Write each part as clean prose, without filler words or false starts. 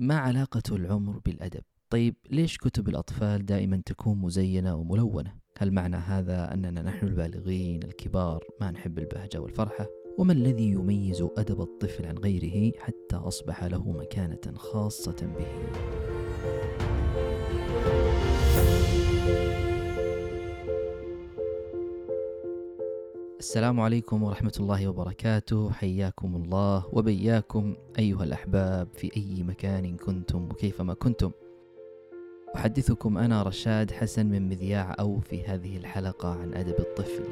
ما علاقة العمر بالأدب؟ طيب ليش كتب الأطفال دائما تكون مزينة وملونة؟ هل معنى هذا أننا نحن البالغين الكبار ما نحب البهجة والفرحة؟ وما الذي يميز أدب الطفل عن غيره حتى أصبح له مكانة خاصة به؟ السلام عليكم ورحمة الله وبركاته، حياكم الله وبياكم أيها الأحباب في أي مكان كنتم وكيفما كنتم. أحدثكم أنا رشاد حسن من مذياع أو في هذه الحلقة عن أدب الطفل.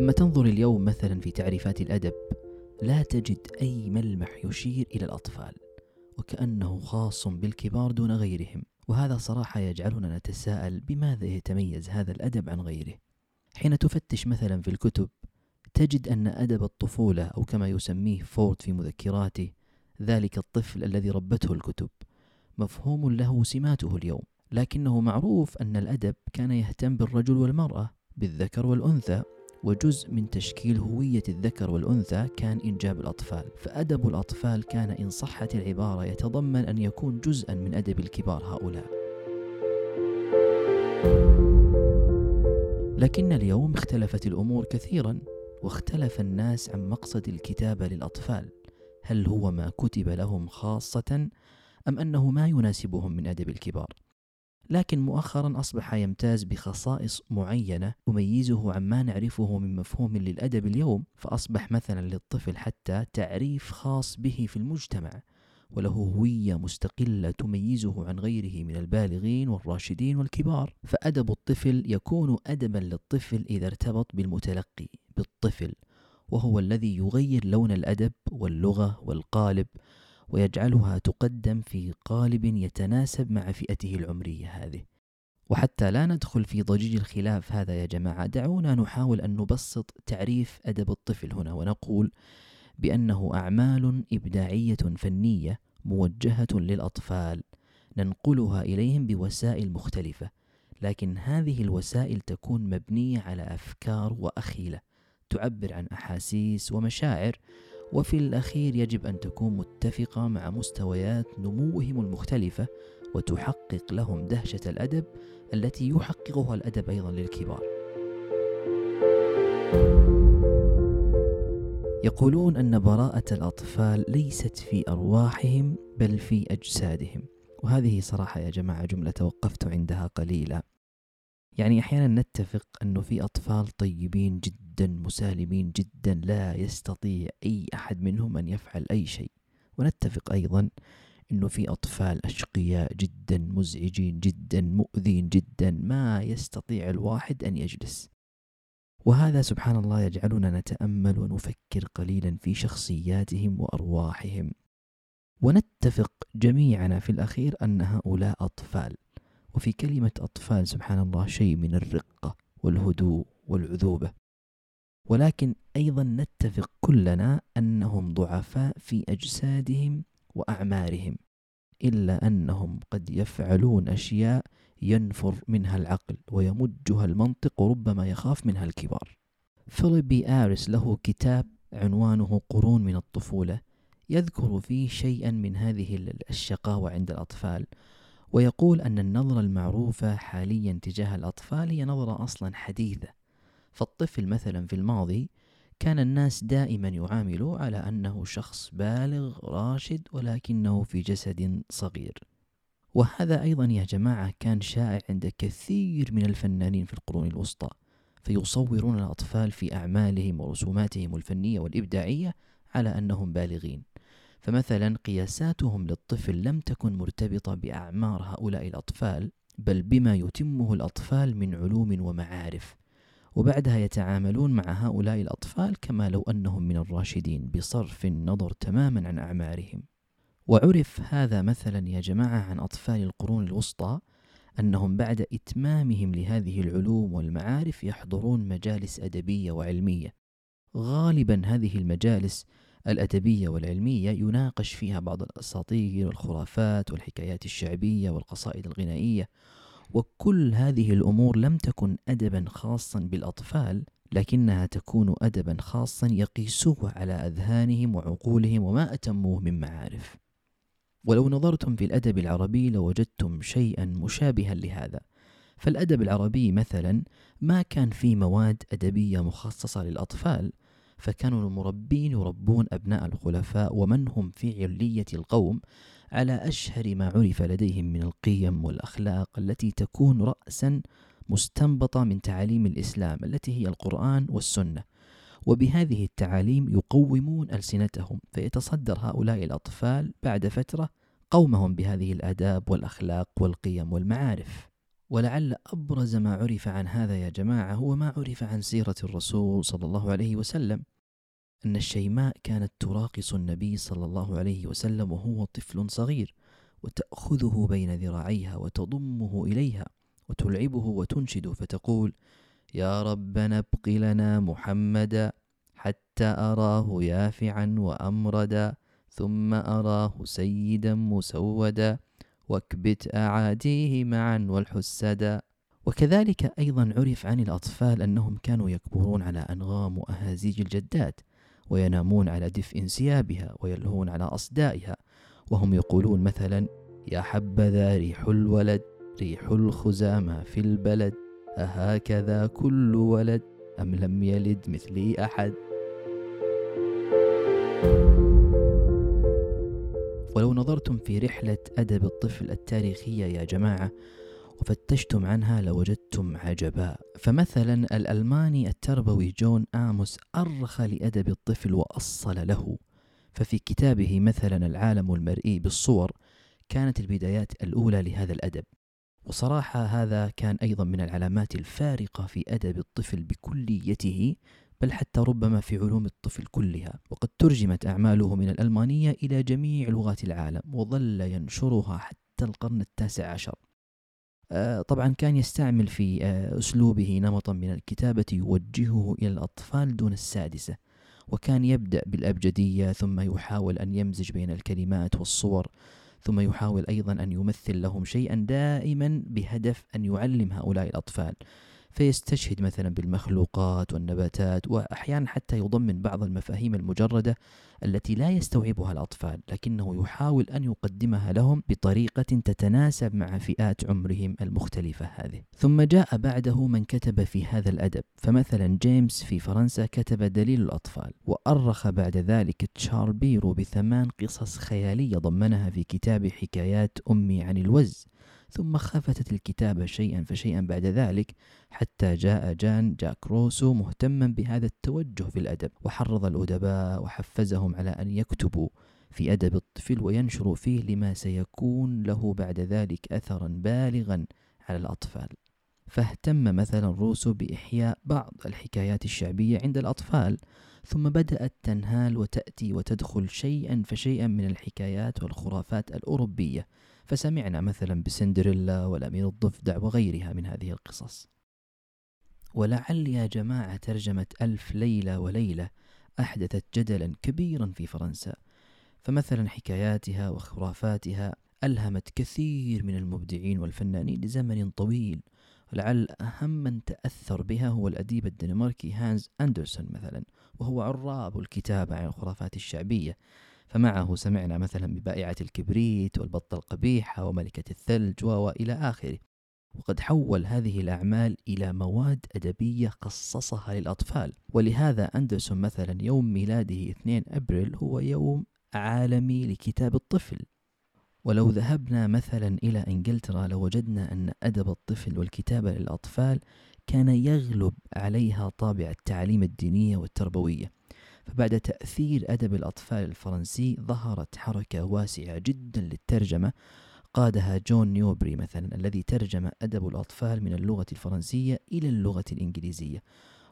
لما تنظر اليوم مثلا في تعريفات الأدب لا تجد أي ملمح يشير إلى الأطفال، وكأنه خاص بالكبار دون غيرهم، وهذا صراحة يجعلنا نتساءل بماذا يتميز هذا الأدب عن غيره. حين تفتش مثلا في الكتب تجد أن أدب الطفولة أو كما يسميه فورد في مذكراته ذلك الطفل الذي ربته الكتب مفهوم له سماته اليوم، لكنه معروف أن الأدب كان يهتم بالرجل والمرأة، بالذكر والأنثى، وجزء من تشكيل هوية الذكر والأنثى كان إنجاب الأطفال، فأدب الأطفال كان إن صحت العبارة يتضمن أن يكون جزءا من أدب الكبار هؤلاء. لكن اليوم اختلفت الأمور كثيرا، واختلف الناس عن مقصد الكتابة للأطفال، هل هو ما كتب لهم خاصة أم أنه ما يناسبهم من أدب الكبار؟ لكن مؤخرا أصبح يمتاز بخصائص معينة تميزه عما نعرفه من مفهوم للأدب اليوم، فأصبح مثلا للطفل حتى تعريف خاص به في المجتمع، وله هوية مستقلة تميزه عن غيره من البالغين والراشدين والكبار. فأدب الطفل يكون أدبا للطفل إذا ارتبط بالمتلقي، بالطفل، وهو الذي يغير لون الأدب واللغة والقالب ويجعلها تقدم في قالب يتناسب مع فئته العمرية هذه. وحتى لا ندخل في ضجيج الخلاف هذا يا جماعة، دعونا نحاول أن نبسط تعريف أدب الطفل هنا ونقول بأنه أعمال إبداعية فنية موجهة للأطفال ننقلها إليهم بوسائل مختلفة، لكن هذه الوسائل تكون مبنية على أفكار وأخيلة تعبر عن أحاسيس ومشاعر، وفي الأخير يجب أن تكون متفقة مع مستويات نموهم المختلفة وتحقق لهم دهشة الأدب التي يحققها الأدب أيضا للكبار. يقولون أن براءة الأطفال ليست في أرواحهم بل في أجسادهم، وهذه صراحة يا جماعة جملة توقفت عندها قليلا. يعني أحيانا نتفق أنه في أطفال طيبين جدا مسالمين جدا لا يستطيع أي أحد منهم أن يفعل أي شيء، ونتفق أيضا أنه في أطفال أشقياء جدا مزعجين جدا مؤذين جدا ما يستطيع الواحد أن يجلس. وهذا سبحان الله يجعلنا نتأمل ونفكر قليلا في شخصياتهم وأرواحهم، ونتفق جميعنا في الأخير أن هؤلاء أطفال، وفي كلمة أطفال سبحان الله شيء من الرقة والهدوء والعذوبة، ولكن أيضا نتفق كلنا أنهم ضعفاء في أجسادهم وأعمارهم، إلا أنهم قد يفعلون أشياء ينفر منها العقل ويمجها المنطق وربما يخاف منها الكبار. فيليب آريس له كتاب عنوانه قرون من الطفولة يذكر فيه شيئا من هذه الشقاوة عند الأطفال، ويقول أن النظرة المعروفة حاليا تجاه الأطفال هي نظرة أصلا حديثة. فالطفل مثلا في الماضي كان الناس دائما يعاملوه على أنه شخص بالغ راشد ولكنه في جسد صغير، وهذا أيضا يا جماعة كان شائع عند كثير من الفنانين في القرون الوسطى، فيصورون الأطفال في أعمالهم ورسوماتهم الفنية والإبداعية على أنهم بالغين. فمثلا قياساتهم للطفل لم تكن مرتبطة بأعمار هؤلاء الأطفال، بل بما يتمه الأطفال من علوم ومعارف، وبعدها يتعاملون مع هؤلاء الأطفال كما لو أنهم من الراشدين بصرف النظر تماما عن أعمارهم. وعرف هذا مثلا يا جماعة عن أطفال القرون الوسطى أنهم بعد إتمامهم لهذه العلوم والمعارف يحضرون مجالس أدبية وعلمية، غالبا هذه المجالس الأدبية والعلمية يناقش فيها بعض الأساطير والخرافات والحكايات الشعبية والقصائد الغنائية، وكل هذه الأمور لم تكن أدبا خاصا بالأطفال، لكنها تكون أدبا خاصا يقيسوه على أذهانهم وعقولهم وما أتموه من معارف. ولو نظرتم في الأدب العربي لوجدتم شيئا مشابها لهذا. فالأدب العربي مثلا ما كان في مواد أدبية مخصصة للأطفال، فكانوا المربين يربون أبناء الخلفاء ومن هم في علية القوم على أشهر ما عرف لديهم من القيم والأخلاق التي تكون رأسا مستنبطة من تعاليم الإسلام التي هي القرآن والسنة، وبهذه التعاليم يقومون ألسنتهم، فيتصدر هؤلاء الأطفال بعد فترة قومهم بهذه الآداب والأخلاق والقيم والمعارف. ولعل أبرز ما عرف عن هذا يا جماعة هو ما عرف عن سيرة الرسول صلى الله عليه وسلم، أن الشيماء كانت تراقص النبي صلى الله عليه وسلم وهو طفل صغير، وتأخذه بين ذراعيها وتضمه إليها وتلعبه وتنشده فتقول: يا ربنا ابق لنا محمدا حتى أراه يافعا وأمردا، ثم أراه سيدا مسودا، واكبت أعاديه معا والحسدا. وكذلك أيضا عرف عن الأطفال أنهم كانوا يكبرون على أنغام وأهازيج الجدات، وينامون على دفء ثيابها ويلهون على أصدائها، وهم يقولون مثلا: يا حبذا ريح الولد، ريح الخزامة في البلد، أهكذا كل ولد، أم لم يلد مثلي أحد. ولو نظرتم في رحلة أدب الطفل التاريخية يا جماعة وفتشتم عنها لوجدتم عجباء. فمثلا الألماني التربوي جون آموس أرخى لأدب الطفل وأصل له، ففي كتابه مثلا العالم المرئي بالصور كانت البدايات الأولى لهذا الأدب. وصراحة هذا كان أيضا من العلامات الفارقة في أدب الطفل بكليته، بل حتى ربما في علوم الطفل كلها، وقد ترجمت أعماله من الألمانية إلى جميع لغات العالم وظل ينشرها حتى القرن 19. طبعا كان يستعمل في أسلوبه نمطا من الكتابة يوجهه إلى الأطفال دون السادسة، وكان يبدأ بالأبجدية ثم يحاول أن يمزج بين الكلمات والصور، ثم يحاول أيضا أن يمثل لهم شيئا دائما بهدف أن يعلم هؤلاء الأطفال، فيستشهد مثلا بالمخلوقات والنباتات، وأحيانا حتى يضمن بعض المفاهيم المجردة التي لا يستوعبها الأطفال، لكنه يحاول أن يقدمها لهم بطريقة تتناسب مع فئات عمرهم المختلفة هذه. ثم جاء بعده من كتب في هذا الأدب، فمثلا جيمس في فرنسا كتب دليل الأطفال، وأرخ بعد ذلك تشارل بيرو ب8 قصص خيالية ضمنها في كتاب حكايات أمي عن الوز، ثم خفتت الكتابة شيئا فشيئا بعد ذلك، حتى جاء جان جاك روسو مهتما بهذا التوجه في الأدب، وحرض الأدباء وحفزهم على أن يكتبوا في أدب الطفل وينشروا فيه لما سيكون له بعد ذلك أثرا بالغا على الأطفال. فاهتم مثلا روسو بإحياء بعض الحكايات الشعبية عند الأطفال، ثم بدأت تنهال وتأتي وتدخل شيئا فشيئا من الحكايات والخرافات الأوروبية، فسمعنا مثلا بسندريلا والأمير الضفدع وغيرها من هذه القصص. ولعل يا جماعة ترجمة 1000 ليلة وليلة أحدثت جدلا كبيرا في فرنسا، فمثلا حكاياتها وخرافاتها ألهمت كثير من المبدعين والفنانين لزمن طويل، لعل أهم من تأثر بها هو الأديب الدنماركي هانز أندرسون مثلا، وهو عراب الكتابة عن الخرافات الشعبية، فمعه سمعنا مثلا ببائعة الكبريت والبطة القبيحة وملكة الثلج وإلى آخره. وقد حول هذه الأعمال إلى مواد أدبية خصصها للأطفال، ولهذا أندرسون مثلا يوم ميلاده 2 أبريل هو يوم عالمي لكتاب الطفل. ولو ذهبنا مثلا إلى إنجلترا لوجدنا أن أدب الطفل والكتابة للأطفال كان يغلب عليها طابع التعليم الدينية والتربوية، فبعد تأثير أدب الأطفال الفرنسي ظهرت حركة واسعة جدا للترجمة قادها جون نيوبري مثلا، الذي ترجم أدب الأطفال من اللغة الفرنسية إلى اللغة الإنجليزية.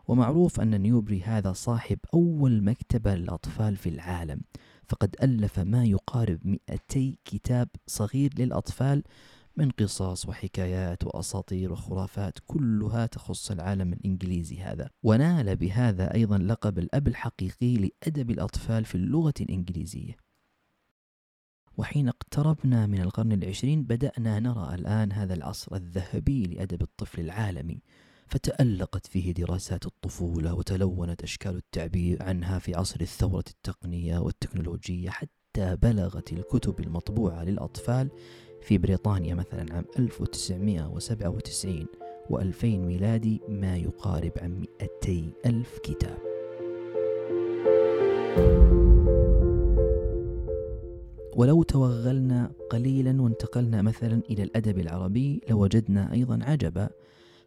ومعروف أن نيوبري هذا صاحب أول مكتبة للأطفال في العالم، فقد ألف ما يقارب 200 كتاب صغير للأطفال من قصص وحكايات وأساطير وخرافات، كلها تخص العالم الإنجليزي هذا، ونال بهذا أيضا لقب الأب الحقيقي لأدب الأطفال في اللغة الإنجليزية. وحين اقتربنا من القرن 20 بدأنا نرى الآن هذا العصر الذهبي لأدب الطفل العالمي، فتألقت فيه دراسات الطفولة وتلونت أشكال التعبير عنها في عصر الثورة التقنية والتكنولوجية، حتى بلغت الكتب المطبوعة للأطفال في بريطانيا مثلا عام 1997 و2000 ميلادي ما يقارب عن 200,000 كتاب. ولو توغلنا قليلا وانتقلنا مثلا إلى الأدب العربي لوجدنا أيضا عجبا،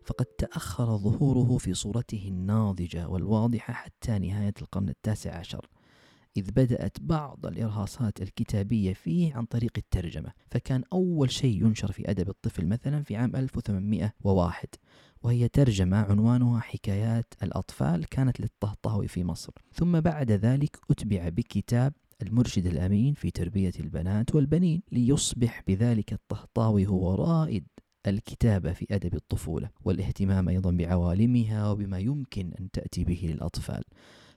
فقد تأخر ظهوره في صورته الناضجة والواضحة حتى نهاية القرن التاسع عشر، إذ بدأت بعض الإرهاصات الكتابية فيه عن طريق الترجمة. فكان أول شيء ينشر في أدب الطفل مثلا في عام 1801، وهي ترجمة عنوانها حكايات الأطفال، كانت للطهطاوي في مصر. ثم بعد ذلك أتبع بكتاب المرشد الأمين في تربية البنات والبنين، ليصبح بذلك الطهطاوي هو رائد الكتابة في أدب الطفولة والاهتمام أيضا بعوالمها وبما يمكن أن تأتي به للأطفال.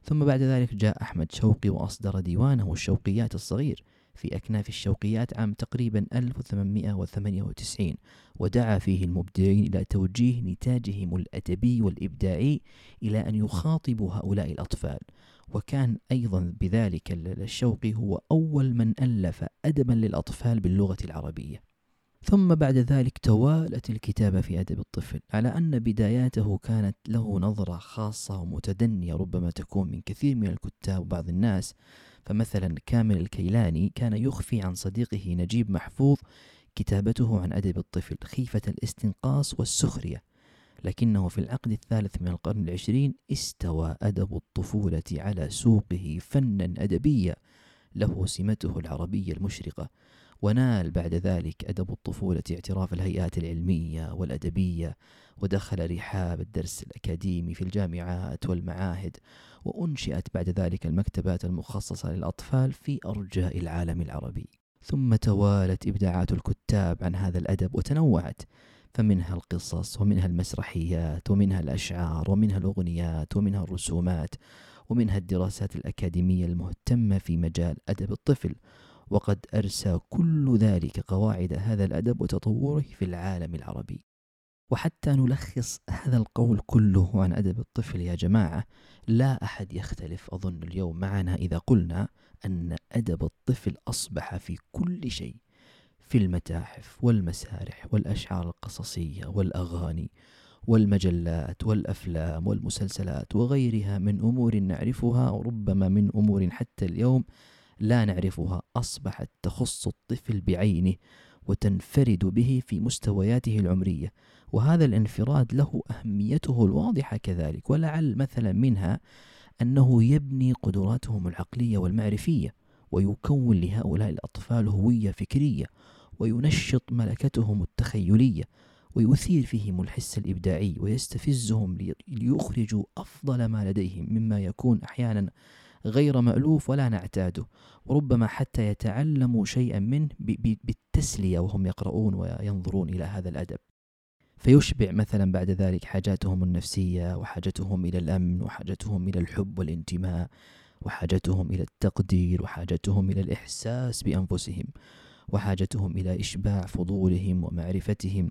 ثم بعد ذلك جاء أحمد شوقي وأصدر ديوانه الشوقيات الصغير في أكناف الشوقيات عام تقريبا 1898، ودعا فيه المبدعين إلى توجيه نتاجهم الأدبي والإبداعي إلى أن يخاطبوا هؤلاء الأطفال. وكان أيضا بذلك الشوقي هو أول من ألف أدبا للأطفال باللغة العربية. ثم بعد ذلك توالت الكتابة في أدب الطفل، على أن بداياته كانت له نظرة خاصة ومتدنية ربما تكون من كثير من الكتاب وبعض الناس. فمثلا كامل الكيلاني كان يخفي عن صديقه نجيب محفوظ كتابته عن أدب الطفل خيفة الاستنقاص والسخرية، لكنه في العقد الثالث من القرن العشرين استوى أدب الطفولة على سوقه فنا أدبيا له سمته العربية المشرقة، ونال بعد ذلك أدب الطفولة اعتراف الهيئات العلمية والأدبية، ودخل رحاب الدرس الأكاديمي في الجامعات والمعاهد، وأنشئت بعد ذلك المكتبات المخصصة للأطفال في أرجاء العالم العربي. ثم توالت إبداعات الكتاب عن هذا الأدب وتنوعت، فمنها القصص ومنها المسرحيات ومنها الأشعار ومنها الأغنيات ومنها الرسومات ومنها الدراسات الأكاديمية المهتمة في مجال أدب الطفل، وقد أرسى كل ذلك قواعد هذا الأدب وتطوره في العالم العربي. وحتى نلخص هذا القول كله عن أدب الطفل يا جماعة، لا أحد يختلف أظن اليوم معنا إذا قلنا أن أدب الطفل أصبح في كل شيء، في المتاحف والمسارح والأشعار القصصية والأغاني والمجلات والأفلام والمسلسلات وغيرها من أمور نعرفها، وربما من أمور حتى اليوم لا نعرفها، أصبحت تخص الطفل بعينه وتنفرد به في مستوياته العمرية. وهذا الانفراد له أهميته الواضحة كذلك، ولعل مثلا منها أنه يبني قدراتهم العقلية والمعرفية، ويكون لهؤلاء الأطفال هوية فكرية، وينشط ملكتهم التخيلية، ويثير فيهم الحس الإبداعي، ويستفزهم ليخرجوا أفضل ما لديهم مما يكون أحيانا غير مألوف ولا نعتاده، وربما حتى يتعلموا شيئا منه بالتسلية وهم يقرؤون وينظرون إلى هذا الأدب، فيشبع مثلا بعد ذلك حاجاتهم النفسية، وحاجتهم إلى الأمن، وحاجتهم إلى الحب والانتماء، وحاجتهم إلى التقدير، وحاجتهم إلى الإحساس بأنفسهم، وحاجتهم إلى إشباع فضولهم ومعرفتهم.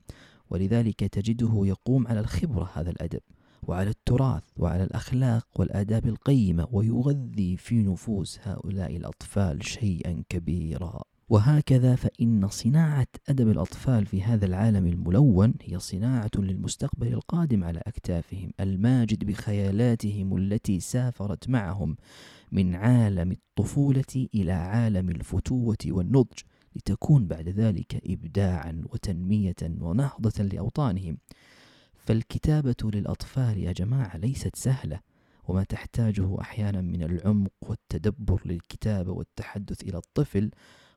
ولذلك تجده يقوم على الخبرة هذا الأدب، وعلى التراث، وعلى الأخلاق والآداب القيمة، ويغذي في نفوس هؤلاء الأطفال شيئا كبيرا. وهكذا فإن صناعة أدب الأطفال في هذا العالم الملون هي صناعة للمستقبل القادم على أكتافهم، الماجد بخيالاتهم التي سافرت معهم من عالم الطفولة إلى عالم الفتوة والنضج، لتكون بعد ذلك إبداعا وتنمية ونهضة لأوطانهم. فالكتابة للأطفال يا جماعة ليست سهلة، وما تحتاجه أحيانا من العمق والتدبر للكتابة والتحدث إلى الطفل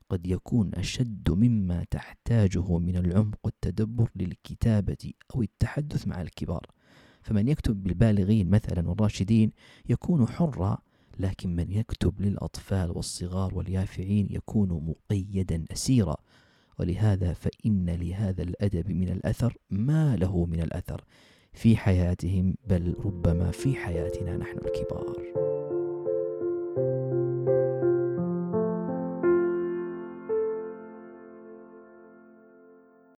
قد يكون أشد مما تحتاجه من العمق والتدبر للكتابة أو التحدث مع الكبار. فمن يكتب بالبالغين مثلا والراشدين يكون حرا، لكن من يكتب للأطفال والصغار واليافعين يكون مقيدا أسيرا. ولهذا فإن لهذا الأدب من الأثر ما له من الأثر في حياتهم، بل ربما في حياتنا نحن الكبار.